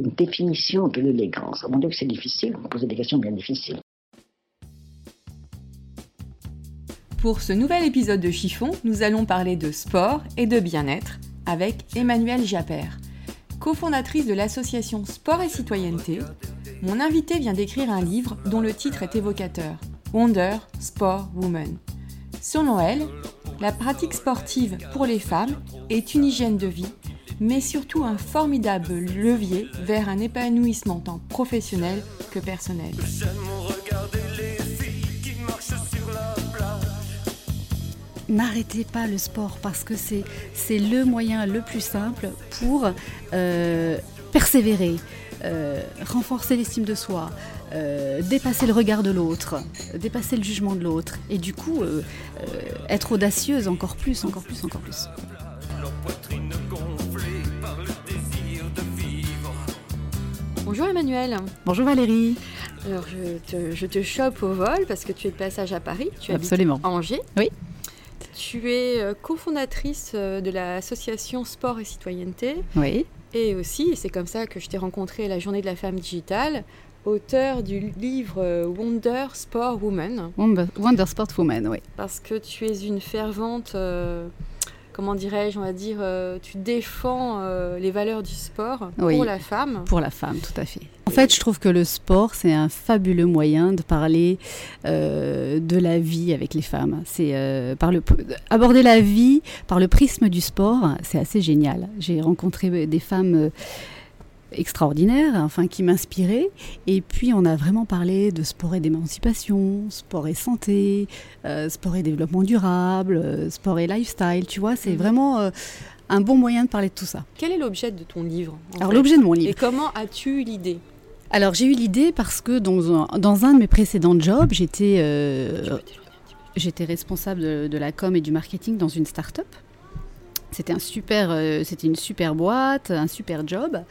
Une définition de l'élégance. Mon Dieu que c'est difficile, vous posez des questions bien difficiles. Pour ce nouvel épisode de Chiffon, nous allons parler de sport et de bien-être avec Emmanuelle Jappert. Cofondatrice de l'association Sport et Citoyenneté, mon invitée vient d'écrire un livre dont le titre est évocateur, Wonder Sport Woman. Selon elle, la pratique sportive pour les femmes est une hygiène de vie, mais surtout un formidable levier vers un épanouissement tant professionnel que personnel. N'arrêtez pas le sport parce que c'est le moyen le plus simple pour persévérer, renforcer l'estime de soi, dépasser le regard de l'autre, dépasser le jugement de l'autre et du coup être audacieuse encore plus, encore plus, encore plus. Bonjour Emmanuelle. Bonjour Valérie. Alors je te chope au vol parce que tu es de passage à Paris, tu Absolument. Habites à Angers. Oui. Tu es cofondatrice de l'association Sport et Citoyenneté. Oui. Et aussi, et c'est comme ça que je t'ai rencontrée à la Journée de la Femme Digitale, auteure du livre Wonder Sport Woman. Wonder Sport Woman, oui. Parce que tu es une fervente, tu défends les valeurs du sport pour la femme. Pour la femme, tout à fait. En fait, je trouve que le sport, c'est un fabuleux moyen de parler de la vie avec les femmes. C'est, aborder la vie par le prisme du sport, c'est assez génial. J'ai rencontré des femmes extraordinaires, qui m'inspiraient. Et puis, on a vraiment parlé de sport et d'émancipation, sport et santé, sport et développement durable, sport et lifestyle. Tu vois, c'est vraiment... un bon moyen de parler de tout ça. Quel est l'objet de ton livre ? Alors, l'objet de mon livre. Et comment as-tu eu l'idée ? Alors, j'ai eu l'idée parce que dans un de mes précédents jobs, j'étais responsable de la com et du marketing dans une start-up. C'était une super boîte, un super job.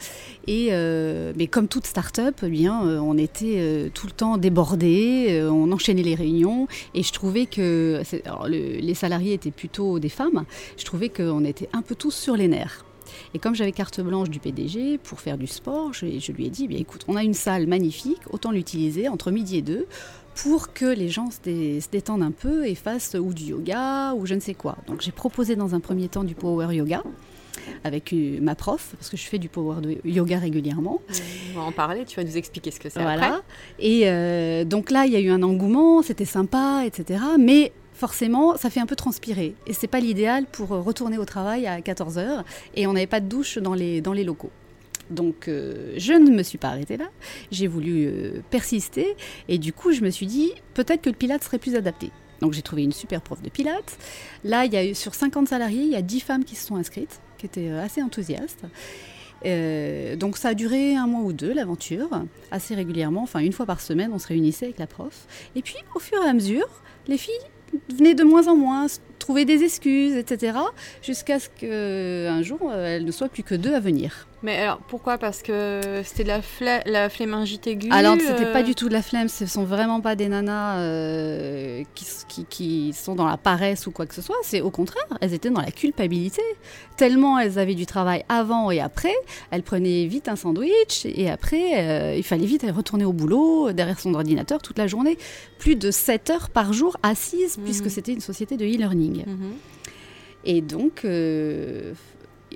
Et, mais comme toute start-up, on était tout le temps débordés, on enchaînait les réunions. Et je trouvais que... les salariés étaient plutôt des femmes. Je trouvais qu'on était un peu tous sur les nerfs. Et comme j'avais carte blanche du PDG pour faire du sport, je lui ai dit, écoute, on a une salle magnifique, autant l'utiliser entre midi et deux pour que les gens se détendent un peu et fassent ou du yoga ou je ne sais quoi. Donc j'ai proposé dans un premier temps du power yoga avec ma prof, parce que je fais du power yoga régulièrement. On va en parler, tu vas nous expliquer ce que c'est après. Et donc là, il y a eu un engouement, c'était sympa, etc. Mais... forcément, ça fait un peu transpirer. Et ce n'est pas l'idéal pour retourner au travail à 14h. Et on n'avait pas de douche dans les locaux. Donc, je ne me suis pas arrêtée là. J'ai voulu persister. Et du coup, je me suis dit, peut-être que le Pilates serait plus adapté. Donc, j'ai trouvé une super prof de Pilates. Là, sur 50 salariés, il y a 10 femmes qui se sont inscrites, qui étaient assez enthousiastes. Donc ça a duré un mois ou deux, l'aventure, assez régulièrement. Enfin, une fois par semaine, on se réunissait avec la prof. Et puis, au fur et à mesure, les filles venaient de moins en moins, trouvaient des excuses, etc. Jusqu'à ce qu'un jour, elles ne soient plus que deux à venir. Mais alors, pourquoi ? Parce que c'était de la flémingite aiguë. Alors, c'était pas du tout de la flemme. Ce sont vraiment pas des nanas qui sont dans la paresse ou quoi que ce soit. C'est au contraire, elles étaient dans la culpabilité. Tellement elles avaient du travail avant et après. Elles prenaient vite un sandwich et après, il fallait vite retourner au boulot derrière son ordinateur toute la journée. Plus de 7 heures par jour assises, puisque c'était une société de e-learning. Et donc...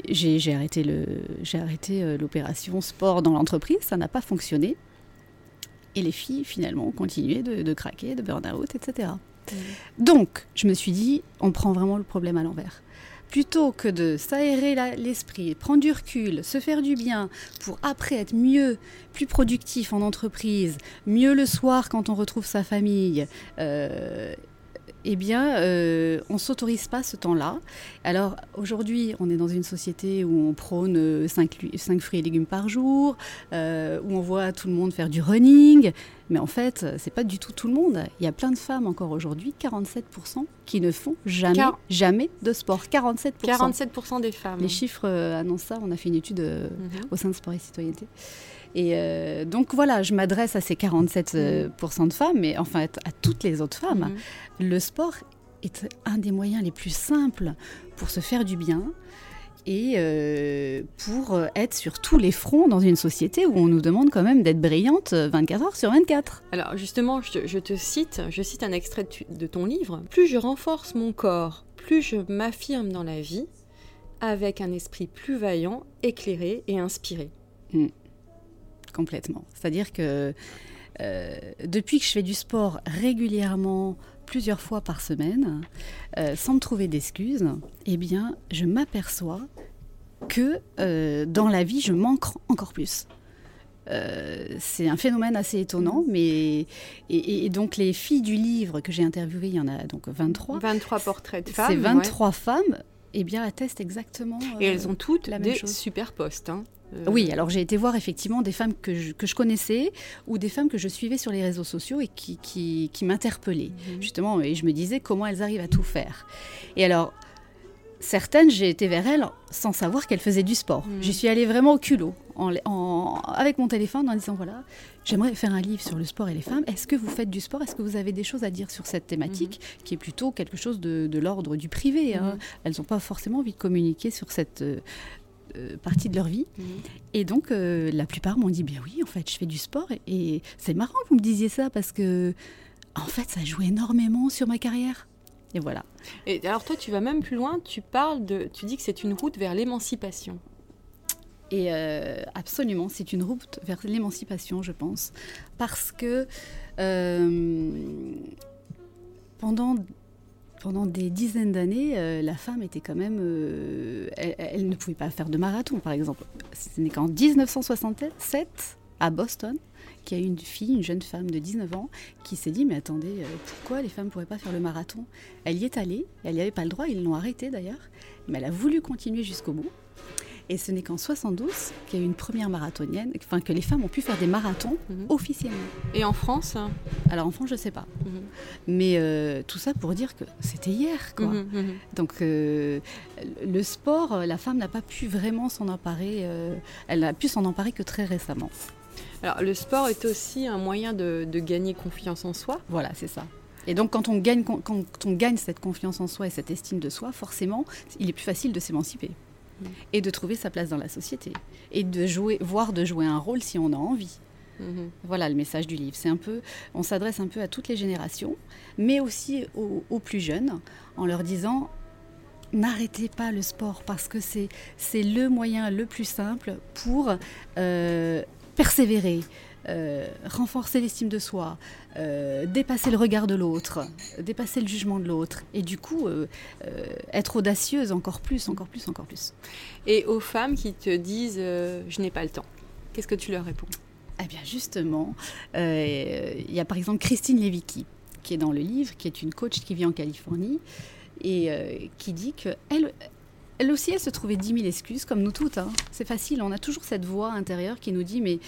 J'ai arrêté l'opération sport dans l'entreprise, ça n'a pas fonctionné. Et les filles, finalement, ont continué de craquer, de burn-out, etc. Donc, je me suis dit, on prend vraiment le problème à l'envers. Plutôt que de s'aérer l'esprit, prendre du recul, se faire du bien, pour après être mieux, plus productif en entreprise, mieux le soir quand on retrouve sa famille... eh bien, on ne s'autorise pas ce temps-là. Alors, aujourd'hui, on est dans une société où on prône 5 fruits et légumes par jour, où on voit tout le monde faire du running. Mais en fait, ce n'est pas du tout tout le monde. Il y a plein de femmes encore aujourd'hui, 47%, qui ne font jamais de sport. 47% des femmes. Les chiffres annoncent ça. On a fait une étude au sein de Sport et Citoyenneté. Et donc voilà, je m'adresse à ces 47% de femmes, mais enfin à toutes les autres femmes. Mmh. Le sport est un des moyens les plus simples pour se faire du bien et pour être sur tous les fronts dans une société où on nous demande quand même d'être brillante 24 heures sur 24. Alors justement, je cite un extrait de ton livre. « Plus je renforce mon corps, plus je m'affirme dans la vie, avec un esprit plus vaillant, éclairé et inspiré. Mmh. » Complètement. C'est-à-dire que depuis que je fais du sport régulièrement, plusieurs fois par semaine, sans me trouver d'excuses, eh bien, je m'aperçois que dans la vie, je manque encore plus. C'est un phénomène assez étonnant, mais et donc les filles du livre que j'ai interviewées, il y en a donc 23. 23 portraits de femmes. C'est 23 femmes, eh bien, attestent exactement la même chose. Et elles ont toutes des super postes, hein. Oui, alors j'ai été voir effectivement des femmes que je connaissais ou des femmes que je suivais sur les réseaux sociaux et qui m'interpellaient, justement, et je me disais comment elles arrivent à tout faire. Et alors, certaines, j'ai été vers elles sans savoir qu'elles faisaient du sport. J'y suis allée vraiment au culot, avec mon téléphone, en disant, voilà, j'aimerais faire un livre sur le sport et les femmes. Est-ce que vous faites du sport ? Est-ce que vous avez des choses à dire sur cette thématique, qui est plutôt quelque chose de l'ordre du privé, hein. Elles n'ont pas forcément envie de communiquer sur cette... partie de leur vie. Et donc la plupart m'ont dit, bien oui, en fait je fais du sport, et c'est marrant que vous me disiez ça parce que en fait ça joue énormément sur ma carrière. Et voilà. Et alors toi tu vas même plus loin, tu dis que c'est une route vers l'émancipation. Et absolument, c'est une route vers l'émancipation, je pense, parce que pendant des dizaines d'années, la femme était quand même... elle ne pouvait pas faire de marathon, par exemple. Ce n'est qu'en 1967, à Boston, qu'il y a une jeune femme de 19 ans, qui s'est dit « Mais attendez, pourquoi les femmes ne pourraient pas faire le marathon ?» Elle y est allée, elle n'y avait pas le droit, ils l'ont arrêtée d'ailleurs, mais elle a voulu continuer jusqu'au bout. Et ce n'est qu'en 1972 qu'il y a eu une première marathonienne, enfin que les femmes ont pu faire des marathons officiellement. Et en France ? Alors en France, je ne sais pas. Mais tout ça pour dire que c'était hier, quoi. Donc le sport, la femme n'a pas pu vraiment s'en emparer. Elle n'a pu s'en emparer que très récemment. Alors le sport est aussi un moyen de gagner confiance en soi. Voilà, c'est ça. Et donc, quand on gagne cette confiance en soi et cette estime de soi, forcément, il est plus facile de s'émanciper. Et de trouver sa place dans la société. Et de jouer un rôle si on a envie. Voilà le message du livre. C'est un peu, on s'adresse un peu à toutes les générations, mais aussi aux plus jeunes, en leur disant, n'arrêtez pas le sport, parce que c'est le moyen le plus simple pour persévérer, renforcer l'estime de soi, dépasser le regard de l'autre, dépasser le jugement de l'autre, et du coup être audacieuse encore plus. Et aux femmes qui te disent je n'ai pas le temps, qu'est-ce que tu leur réponds ? Eh bien justement, il y a par exemple Christine Lévicky qui est dans le livre, qui est une coach qui vit en Californie et qui dit que elle aussi, elle se trouvait 10 000 excuses, comme nous toutes, hein. C'est facile, on a toujours cette voix intérieure qui nous dit « mais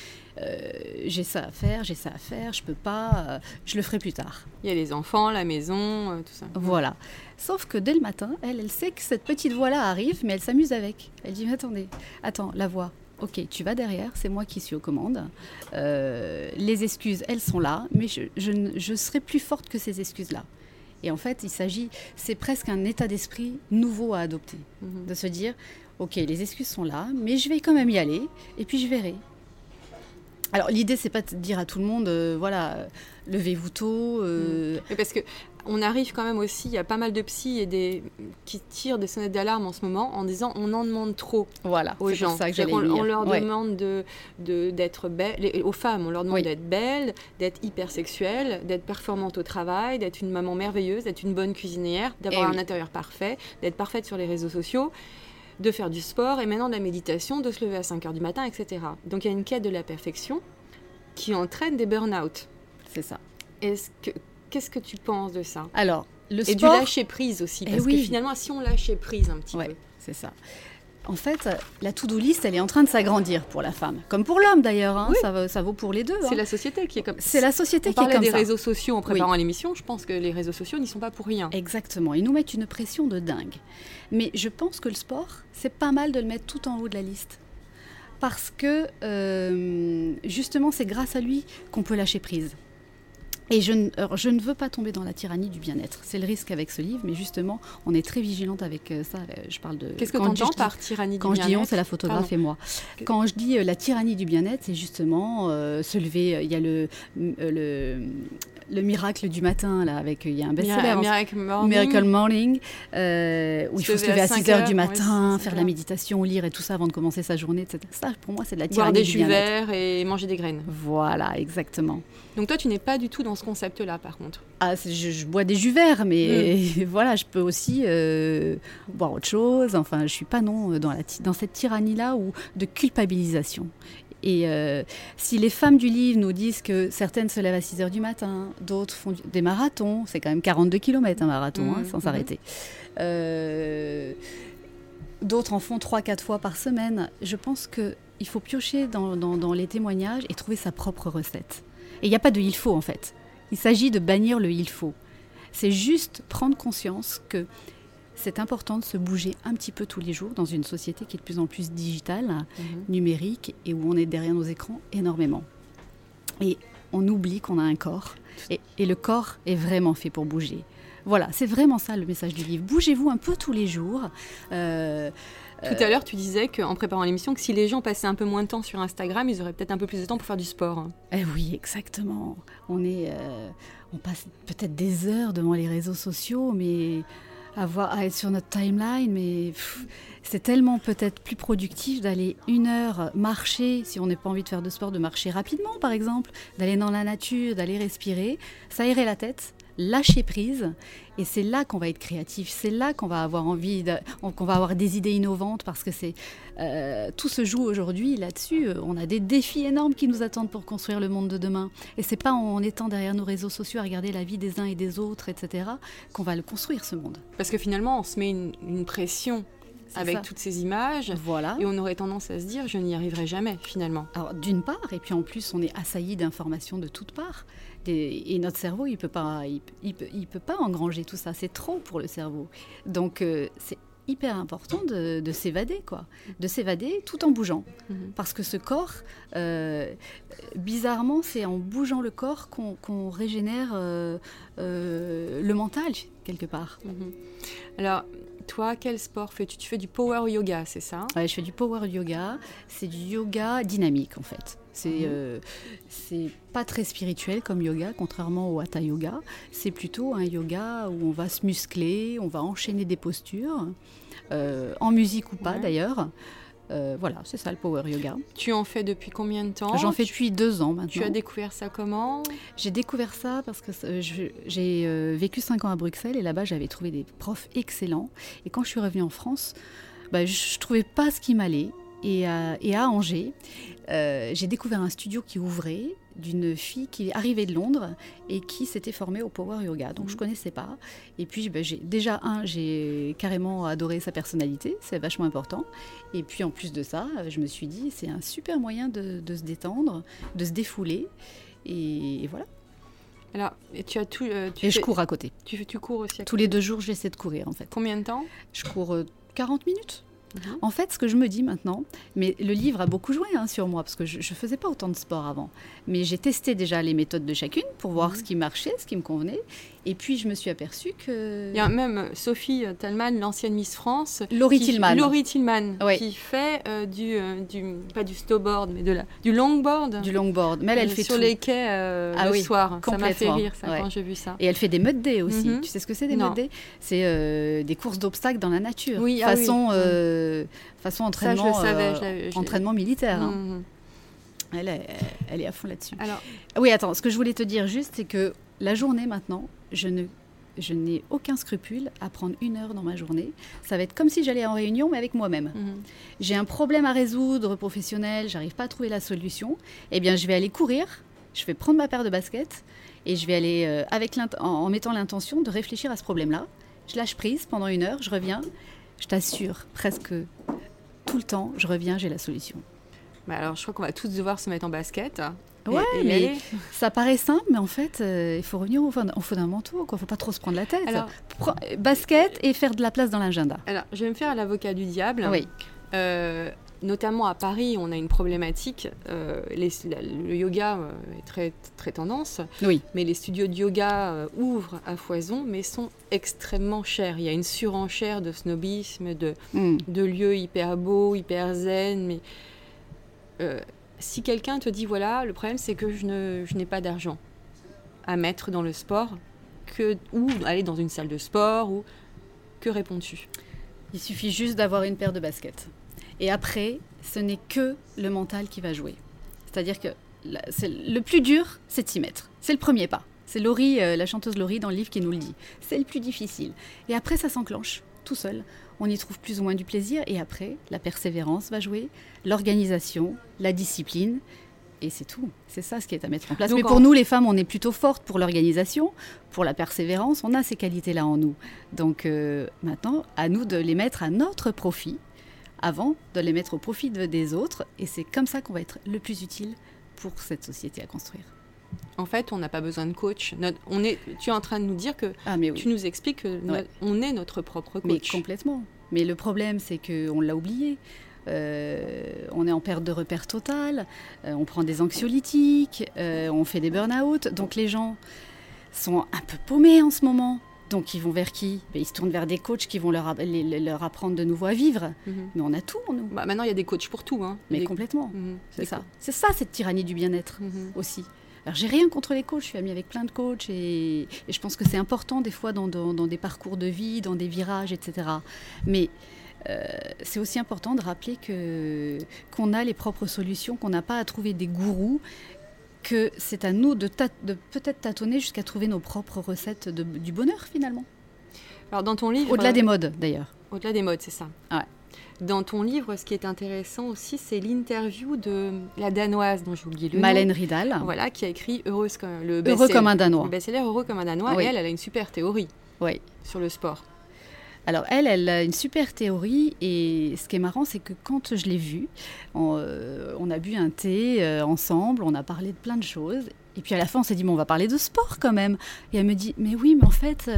j'ai ça à faire, je peux pas, je le ferai plus tard ». Il y a les enfants, la maison, tout ça. Voilà. Sauf que dès le matin, elle sait que cette petite voix-là arrive, mais elle s'amuse avec. Elle dit « mais attends, la voix, ok, tu vas derrière, c'est moi qui suis aux commandes. Les excuses, elles sont là, mais je serai plus forte que ces excuses-là ». Et en fait, c'est presque un état d'esprit nouveau à adopter, de se dire, ok, les excuses sont là, mais je vais quand même y aller, et puis je verrai. Alors l'idée, c'est pas de dire à tout le monde, voilà, levez-vous tôt. Parce que on arrive quand même aussi, il y a pas mal de psys qui tirent des sonnettes d'alarme en ce moment en disant, on en demande trop aux gens. Pour ça que j'allais dire. On leur demande d'être belle, aux femmes, on leur demande d'être belle, d'être hyper sexuelle, d'être performante au travail, d'être une maman merveilleuse, d'être une bonne cuisinière, d'avoir un intérieur parfait, d'être parfaite sur les réseaux sociaux, de faire du sport et maintenant de la méditation, de se lever à 5 heures du matin, etc. Donc il y a une quête de la perfection qui entraîne des burn-out. C'est ça. Qu'est-ce que tu penses de ça ? Alors, Le sport... Et du lâcher prise aussi, parce que finalement, si on lâchait prise un petit peu. C'est ça. En fait, la to-do list, elle est en train de s'agrandir pour la femme. Comme pour l'homme d'ailleurs, hein. Ça vaut pour les deux. C'est la société qui est comme ça. C'est la société qui est comme ça. On parlait des réseaux sociaux en préparant l'émission, je pense que les réseaux sociaux n'y sont pas pour rien. Exactement, ils nous mettent une pression de dingue. Mais je pense que le sport, c'est pas mal de le mettre tout en haut de la liste. Parce que, justement, c'est grâce à lui qu'on peut lâcher prise. Et je ne veux pas tomber dans la tyrannie du bien-être. C'est le risque avec ce livre, mais justement, on est très vigilante avec ça. Je parle de... Qu'est-ce que tu entends par tyrannie du bien-être ? Quand je dis on, c'est la photographe et moi. Quand je dis la tyrannie du bien-être, c'est justement se lever. Il y a le miracle du matin, là, avec, il y a un best-seller. Miracle Morning, où il faut se lever à 6 heures du matin, faire la méditation, lire et tout ça avant de commencer sa journée, etc. Ça, pour moi, c'est de la tyrannie du bien-être. Boire des jus verts et manger des graines. Voilà, exactement. Donc toi, tu n'es pas du tout dans ce concept-là, par contre. Ah, je bois des jus verts, mais voilà, je peux aussi boire autre chose. Enfin, je ne suis pas dans cette tyrannie-là ou de culpabilisation. Et si les femmes du livre nous disent que certaines se lèvent à 6 heures du matin, d'autres font des marathons, c'est quand même 42 km un marathon, sans s'arrêter. D'autres en font 3-4 fois par semaine. Je pense qu'il faut piocher dans les témoignages et trouver sa propre recette. Et il n'y a pas de « il faut » en fait. Il s'agit de bannir le « il faut ». C'est juste prendre conscience que c'est important de se bouger un petit peu tous les jours dans une société qui est de plus en plus digitale, numérique, et où on est derrière nos écrans énormément. Et on oublie qu'on a un corps. Et le corps est vraiment fait pour bouger. Voilà, c'est vraiment ça le message du livre. Bougez-vous un peu tous les jours. Tout à l'heure, tu disais qu'en préparant l'émission, que si les gens passaient un peu moins de temps sur Instagram, ils auraient peut-être un peu plus de temps pour faire du sport. Oui, exactement. On passe peut-être des heures devant les réseaux sociaux, mais à être sur notre timeline, mais c'est tellement peut-être plus productif d'aller une heure marcher, si on n'a pas envie de faire de sport, de marcher rapidement, par exemple, d'aller dans la nature, d'aller respirer, s'aérer la tête. Lâcher prise, et c'est là qu'on va être créatif, c'est là qu'on va avoir qu'on va avoir des idées innovantes, parce que tout se joue aujourd'hui là-dessus. On a des défis énormes qui nous attendent pour construire le monde de demain, et c'est pas en étant derrière nos réseaux sociaux à regarder la vie des uns et des autres, etc., qu'on va le construire, ce monde. Parce que finalement, on se met une pression. C'est avec ça. Toutes ces images, voilà. Et on aurait tendance à se dire « je n'y arriverai jamais » finalement. Alors d'une part, et puis en plus on est assailli d'informations de toutes parts, et notre cerveau il peut pas engranger tout ça, c'est trop pour le cerveau. Donc c'est hyper important de s'évader, quoi. De s'évader tout en bougeant. Parce que ce corps, bizarrement, c'est en bougeant le corps qu'on régénère le mental, quelque part. Alors, toi, quel sport fais-tu ? Tu fais du power yoga, c'est ça ? Ouais, je fais du power yoga. C'est du yoga dynamique, en fait. C'est pas très spirituel comme yoga, contrairement au hatha yoga. C'est plutôt un yoga où on va se muscler, on va enchaîner des postures, en musique ou pas d'ailleurs. Voilà, c'est ça le power yoga. Tu en fais depuis combien de temps ? J'en fais depuis 2 ans maintenant. Tu as découvert ça comment ? J'ai découvert ça parce que j'ai vécu 5 ans à Bruxelles, et là-bas j'avais trouvé des profs excellents. Et quand je suis revenue en France, je trouvais pas ce qui m'allait. Et à Angers, j'ai découvert un studio qui ouvrait, d'une fille qui arrivait de Londres et qui s'était formée au power yoga. Donc je connaissais pas. Et puis j'ai carrément adoré sa personnalité, c'est vachement important. Et puis en plus de ça, je me suis dit c'est un super moyen de se détendre, de se défouler, et voilà. Alors, tu as tout. Je cours à côté. Tu cours aussi à côté. Tous les 2 jours, j'essaie de courir en fait. Combien de temps ? Je cours 40 minutes. En fait, ce que je me dis maintenant, mais le livre a beaucoup joué sur moi, parce que je ne faisais pas autant de sport avant, mais j'ai testé déjà les méthodes de chacune pour voir ce qui marchait, ce qui me convenait, et puis je me suis aperçue que... Il y a même Sophie Talman, l'ancienne Miss France... Laurie Tillman, ouais. Qui fait pas du snowboard, mais du longboard. Du longboard, mais elle fait sur tout. Sur les quais soir, ça m'a fait rire ça, quand j'ai vu ça. Et elle fait des mud days aussi, tu sais ce que c'est des mud days ? C'est des courses d'obstacles dans la nature, façon entraînement, ça, entraînement militaire. Elle est à fond là-dessus. Alors... Oui, attends, ce que je voulais te dire juste, c'est que la journée maintenant, je n'ai aucun scrupule à prendre 1 heure dans ma journée. Ça va être comme si j'allais en réunion, mais avec moi-même. J'ai un problème à résoudre professionnel, j'arrive pas à trouver la solution. Eh bien, je vais aller courir, je vais prendre ma paire de baskets Et je vais aller en mettant l'intention de réfléchir à ce problème-là. Je lâche prise pendant 1 heure, je reviens. Je t'assure, presque tout le temps, je reviens, j'ai la solution. Bah alors, je crois qu'on va tous devoir se mettre en basket. Ouais, mais ça paraît simple, mais en fait, il faut revenir aux fondamentaux, quoi. Faut pas trop se prendre la tête. Alors, basket et faire de la place dans l'agenda. Alors, je vais me faire l'avocat du diable. Oui. Notamment à Paris, on a une problématique. Le yoga est très, très tendance, oui. Mais les studios de yoga ouvrent à foison, mais sont extrêmement chers. Il y a une surenchère de snobisme, de lieux hyper beaux, hyper zen. Mais si quelqu'un te dit, voilà, le problème, c'est que je n'ai pas d'argent à mettre dans le sport, ou aller dans une salle de sport, ou que réponds-tu ? Il suffit juste d'avoir une paire de baskets. Et après, ce n'est que le mental qui va jouer. C'est-à-dire que le plus dur, c'est de s'y mettre. C'est le premier pas. C'est Laurie, la chanteuse Laurie dans le livre qui nous le dit. C'est le plus difficile. Et après, ça s'enclenche tout seul. On y trouve plus ou moins du plaisir. Et après, la persévérance va jouer, l'organisation, la discipline. Et c'est tout. C'est ça ce qui est à mettre en place. Donc, mais pour nous, les femmes, on est plutôt fortes pour l'organisation, pour la persévérance. On a ces qualités-là en nous. Donc maintenant, à nous de les mettre à notre profit, avant de les mettre au profit des autres. Et c'est comme ça qu'on va être le plus utile pour cette société à construire. En fait, on n'a pas besoin de coach. Tu es en train de nous dire que tu nous expliques qu'on est notre propre coach. Mais complètement. Mais le problème, c'est qu'on l'a oublié. On est en perte de repères totale. On prend des anxiolytiques. On fait des burn-out. Donc les gens sont un peu paumés en ce moment. Donc ils vont vers qui ? Ils se tournent vers des coachs qui vont leur apprendre de nouveau à vivre. Mm-hmm. Mais on a tout en nous. Bah maintenant, il y a des coachs pour tout. Hein. Mais complètement. Mm-hmm. C'est ça. C'est ça, cette tyrannie du bien-être aussi. Alors, j'ai rien contre les coachs. Je suis amie avec plein de coachs. Et je pense que c'est important, des fois, dans des parcours de vie, dans des virages, etc. Mais c'est aussi important de rappeler qu'on a les propres solutions, qu'on n'a pas à trouver des gourous, que c'est à nous de peut-être tâtonner jusqu'à trouver nos propres recettes du bonheur, finalement. Alors, dans ton livre... Au-delà des modes, d'ailleurs. Au-delà des modes, c'est ça. Ouais. Dans ton livre, ce qui est intéressant aussi, c'est l'interview de la Danoise, dont j'ai oublié le nom. Malène Ridal. Voilà, qui a écrit « Heureux comme un Danois ». Le best-seller « Heureux comme un Danois », oui. Et elle a une super théorie sur le sport. Alors, elle a une super théorie, et ce qui est marrant, c'est que quand je l'ai vue, on a bu un thé ensemble, on a parlé de plein de choses, et puis à la fin, on s'est dit, bon, on va parler de sport quand même. Et elle me dit, mais oui, mais en fait,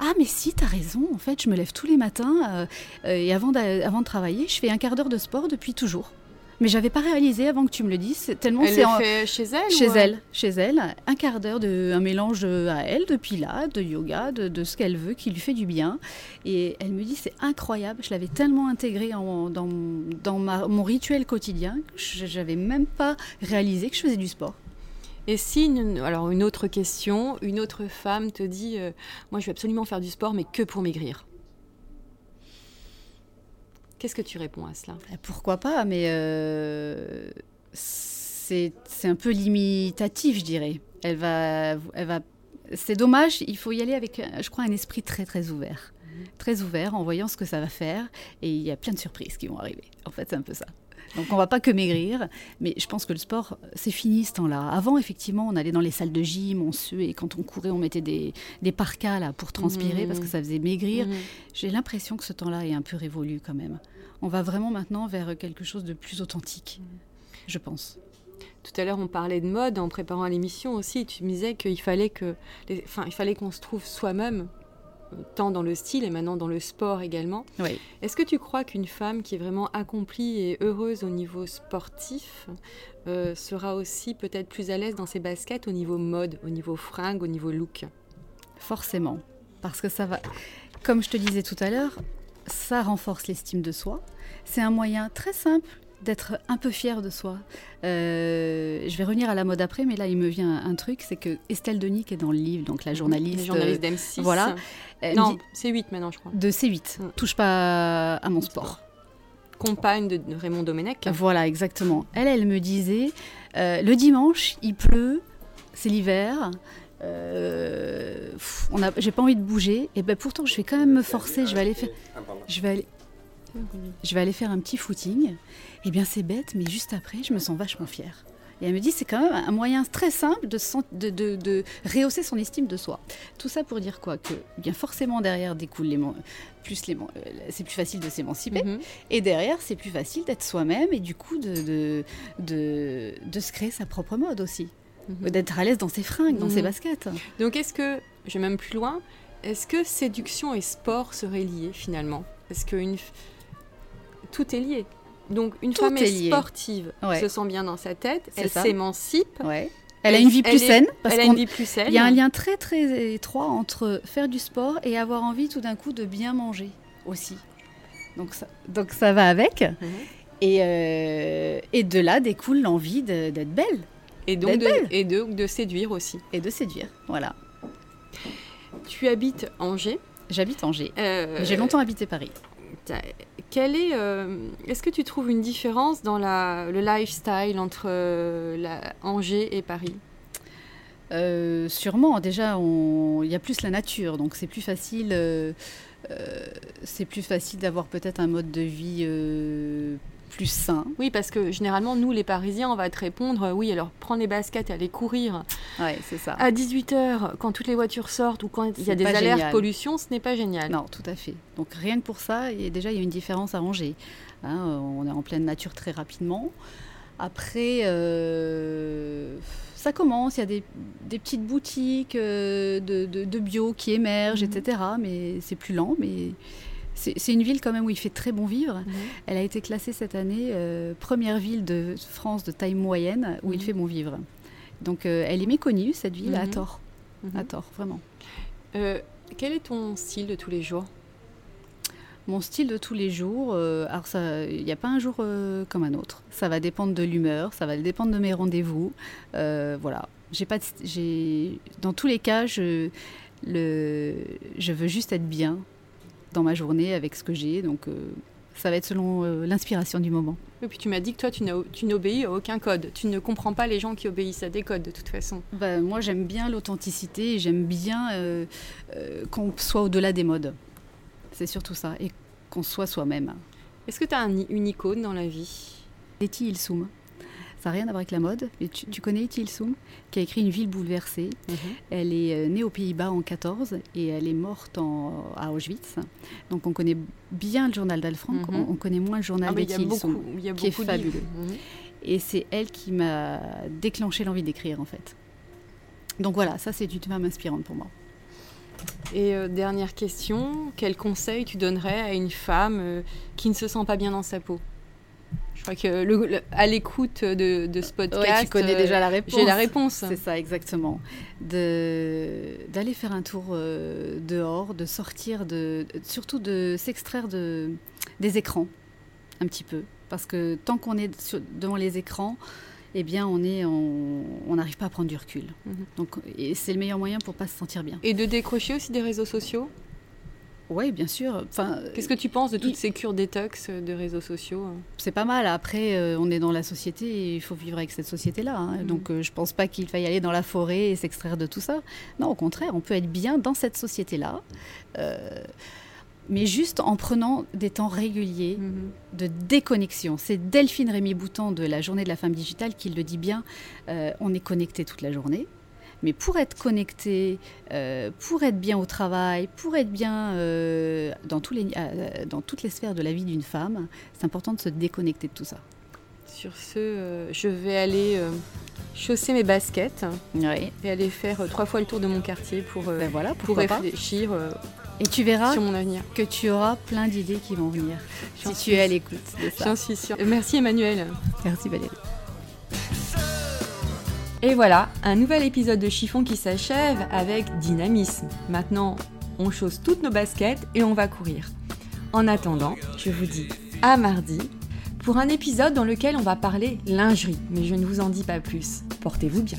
ah, mais si, t'as raison, en fait, je me lève tous les matins, et avant de travailler, je fais un quart d'heure de sport depuis toujours. Mais je n'avais pas réalisé avant que tu me le dises. Tellement elle fait chez elle Chez elle. Un quart d'heure, un mélange à elle, de pilates, de yoga, de ce qu'elle veut, qui lui fait du bien. Et elle me dit, c'est incroyable. Je l'avais tellement intégré dans mon rituel quotidien que je n'avais même pas réalisé que je faisais du sport. Et si, une autre question, une autre femme te dit, moi je vais absolument faire du sport, mais que pour maigrir. Qu'est-ce que tu réponds à cela ? Pourquoi pas, mais c'est un peu limitatif, je dirais. C'est dommage, il faut y aller avec, je crois, un esprit très, très ouvert. Très ouvert en voyant ce que ça va faire. Et il y a plein de surprises qui vont arriver. En fait, c'est un peu ça. Donc, on ne va pas que maigrir. Mais je pense que le sport, c'est fini ce temps-là. Avant, effectivement, on allait dans les salles de gym, on suait. Et quand on courait, on mettait des parkas là, pour transpirer parce que ça faisait maigrir. J'ai l'impression que ce temps-là est un peu révolu quand même. On va vraiment maintenant vers quelque chose de plus authentique, je pense. Tout à l'heure, on parlait de mode en préparant à l'émission aussi. Tu me disais qu'il fallait il fallait qu'on se trouve soi-même, tant dans le style et maintenant dans le sport également. Oui. Est-ce que tu crois qu'une femme qui est vraiment accomplie et heureuse au niveau sportif sera aussi peut-être plus à l'aise dans ses baskets au niveau mode, au niveau fringue, au niveau look ? Forcément, parce que ça va... Comme je te disais tout à l'heure, ça renforce l'estime de soi. C'est un moyen très simple d'être un peu fière de soi. Je vais revenir à la mode après, mais là, il me vient un truc, c'est que Estelle Denis, qui est dans le livre, donc la journaliste... La journaliste d'M6. Voilà. Non, C8 maintenant, je crois. De C8. Touche pas à mon sport. Compagne de Raymond Domenech. Voilà, exactement. Elle me disait, le dimanche, il pleut, c'est l'hiver... j'ai pas envie de bouger et ben pourtant je vais quand même me forcer, je vais aller faire un petit footing. Et bien c'est bête, mais juste après je me sens vachement fière. Et elle me dit, c'est quand même un moyen très simple de rehausser son estime de soi. Tout ça pour dire quoi ? Que bien forcément derrière découle c'est plus facile de s'émanciper, mm-hmm. et derrière c'est plus facile d'être soi-même et du coup de se créer sa propre mode aussi, mm-hmm. d'être à l'aise dans ses fringues, mm-hmm. dans ses baskets. Donc est-ce que, je vais même plus loin, est-ce que séduction et sport seraient liés finalement ? Parce que tout est lié. Donc une femme est sportive, ouais. se sent bien dans sa tête, s'émancipe. Ouais. Elle a une vie plus saine. Il y a un lien très très étroit entre faire du sport et avoir envie tout d'un coup de bien manger aussi. Donc ça va avec. Mmh. Et de là découle l'envie d'être belle. Et donc de séduire aussi. Et de séduire, voilà. Tu habites Angers. J'habite Angers. J'ai longtemps habité Paris. Est-ce que tu trouves une différence dans le lifestyle entre Angers et Paris ? Sûrement. Déjà, il y a plus la nature, donc c'est plus facile. C'est plus facile d'avoir peut-être un mode de vie plus sain. Oui, parce que généralement, nous, les Parisiens, on va te répondre « Oui, alors prends les baskets et allez courir. » Ouais, c'est ça. À 18h, quand toutes les voitures sortent ou quand il y a des alertes pollution, ce n'est pas génial. Non, tout à fait. Donc rien que pour ça, déjà, il y a une différence à Angers. On est en pleine nature très rapidement. Après, ça commence. Il y a des petites boutiques de bio qui émergent, mmh. etc. Mais c'est plus lent, mais... C'est une ville quand même où il fait très bon vivre. Mmh. Elle a été classée cette année première ville de France de taille moyenne où mmh. il fait bon vivre. Donc elle est méconnue, cette ville, mmh. à tort. Mmh. À tort, vraiment. Quel est ton style de tous les jours ? Mon style de tous les jours, alors ça, il n'y a pas un jour comme un autre. Ça va dépendre de l'humeur, ça va dépendre de mes rendez-vous. Voilà. Dans tous les cas, je veux juste être bien dans ma journée avec ce que j'ai, donc ça va être selon l'inspiration du moment. Et puis tu m'as dit que toi tu n'obéis à aucun code, tu ne comprends pas les gens qui obéissent à des codes de toute façon. Moi j'aime bien l'authenticité, et j'aime bien qu'on soit au-delà des modes, c'est surtout ça, et qu'on soit soi-même. Est-ce que tu as une icône dans la vie ? Etie Soum. Ça n'a rien à voir avec la mode, mais tu connais Etie Soum, qui a écrit Une ville bouleversée. Mmh. Elle est née aux Pays-Bas en 14 et elle est morte à Auschwitz. Donc on connaît bien le journal d'Anne Frank, mmh. on connaît moins le journal d'Etie Soum, qui est fabuleux. Mmh. Et c'est elle qui m'a déclenché l'envie d'écrire en fait. Donc voilà, ça c'est une femme inspirante pour moi. Et dernière question, quel conseil tu donnerais à une femme qui ne se sent pas bien dans sa peau ? Je crois que à l'écoute de ce podcast, ouais, tu connais déjà la réponse. J'ai la réponse. C'est ça, exactement. D'aller faire un tour dehors, de sortir, surtout de s'extraire des écrans, un petit peu. Parce que tant qu'on est devant les écrans, eh bien, on n'arrive pas à prendre du recul. Mm-hmm. Donc, et c'est le meilleur moyen pour ne pas se sentir bien. Et de décrocher aussi des réseaux sociaux ? Oui, bien sûr. Enfin, qu'est-ce que tu penses de toutes ces cures détox de réseaux sociaux ? C'est pas mal. Après, on est dans la société et il faut vivre avec cette société-là. Mmh. Donc, je ne pense pas qu'il faille aller dans la forêt et s'extraire de tout ça. Non, au contraire, on peut être bien dans cette société-là. Mais juste en prenant des temps réguliers mmh. de déconnexion. C'est Delphine Rémy-Boutan de la Journée de la Femme Digitale qui le dit bien. On est connecté toute la journée. Mais pour être connecté, pour être bien au travail, pour être bien dans toutes les sphères de la vie d'une femme, c'est important de se déconnecter de tout ça. Sur ce, je vais aller chausser mes baskets oui. et aller faire 3 fois le tour de mon quartier pour réfléchir et tu verras sur mon avenir. Que tu auras plein d'idées qui vont venir si tu es à l'écoute de ça. J'en suis sûre. Merci Emmanuelle. Merci Valérie. Et voilà, un nouvel épisode de Chiffon qui s'achève avec dynamisme. Maintenant, on chausse toutes nos baskets et on va courir. En attendant, je vous dis à mardi pour un épisode dans lequel on va parler lingerie, mais je ne vous en dis pas plus. Portez-vous bien.